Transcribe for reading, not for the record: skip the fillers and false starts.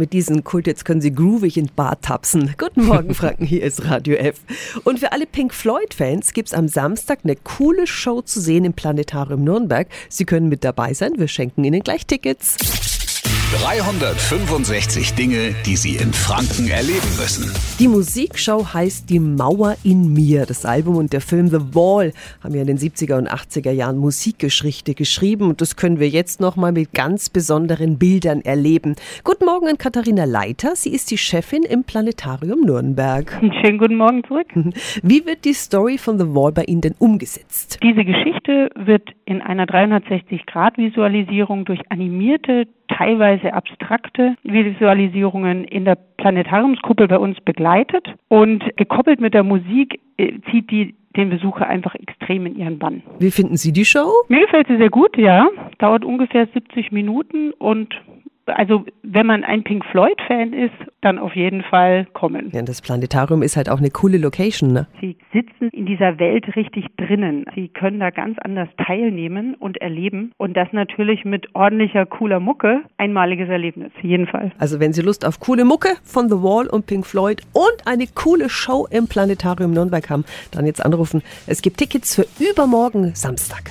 Mit diesem Kult, jetzt können Sie groovig in Bar tapsen. Guten Morgen, Franken, hier ist Radio F. Und für alle Pink Floyd-Fans gibt es am Samstag eine coole Show zu sehen im Planetarium Nürnberg. Sie können mit dabei sein, wir schenken Ihnen gleich Tickets. 365 Dinge, die Sie in Franken erleben müssen. Die Musikshow heißt Die Mauer in mir. Das Album und der Film The Wall haben ja in den 70er und 80er Jahren Musikgeschichte geschrieben. Und das können wir jetzt nochmal mit ganz besonderen Bildern erleben. Guten Morgen an Katharina Leiter. Sie ist die Chefin im Planetarium Nürnberg. Schönen guten Morgen zurück. Wie wird die Story von The Wall bei Ihnen denn umgesetzt? Diese Geschichte wird in einer 360-Grad-Visualisierung durch animierte, teilweise abstrakte Visualisierungen in der Planetariumskuppel bei uns begleitet und gekoppelt mit der Musik zieht die den Besucher einfach extrem in ihren Bann. Wie finden Sie die Show? Mir gefällt sie sehr gut, ja. Dauert ungefähr 70 Minuten und also wenn man ein Pink Floyd-Fan ist, dann auf jeden Fall kommen. Ja, das Planetarium ist halt auch eine coole Location, ne? Sie sitzen in dieser Welt richtig drinnen. Sie können da ganz anders teilnehmen und erleben. Und das natürlich mit ordentlicher, cooler Mucke. Einmaliges Erlebnis, jeden Fall. Also wenn Sie Lust auf coole Mucke von The Wall und Pink Floyd und eine coole Show im Planetarium Nürnberg haben, dann jetzt anrufen. Es gibt Tickets für übermorgen Samstag.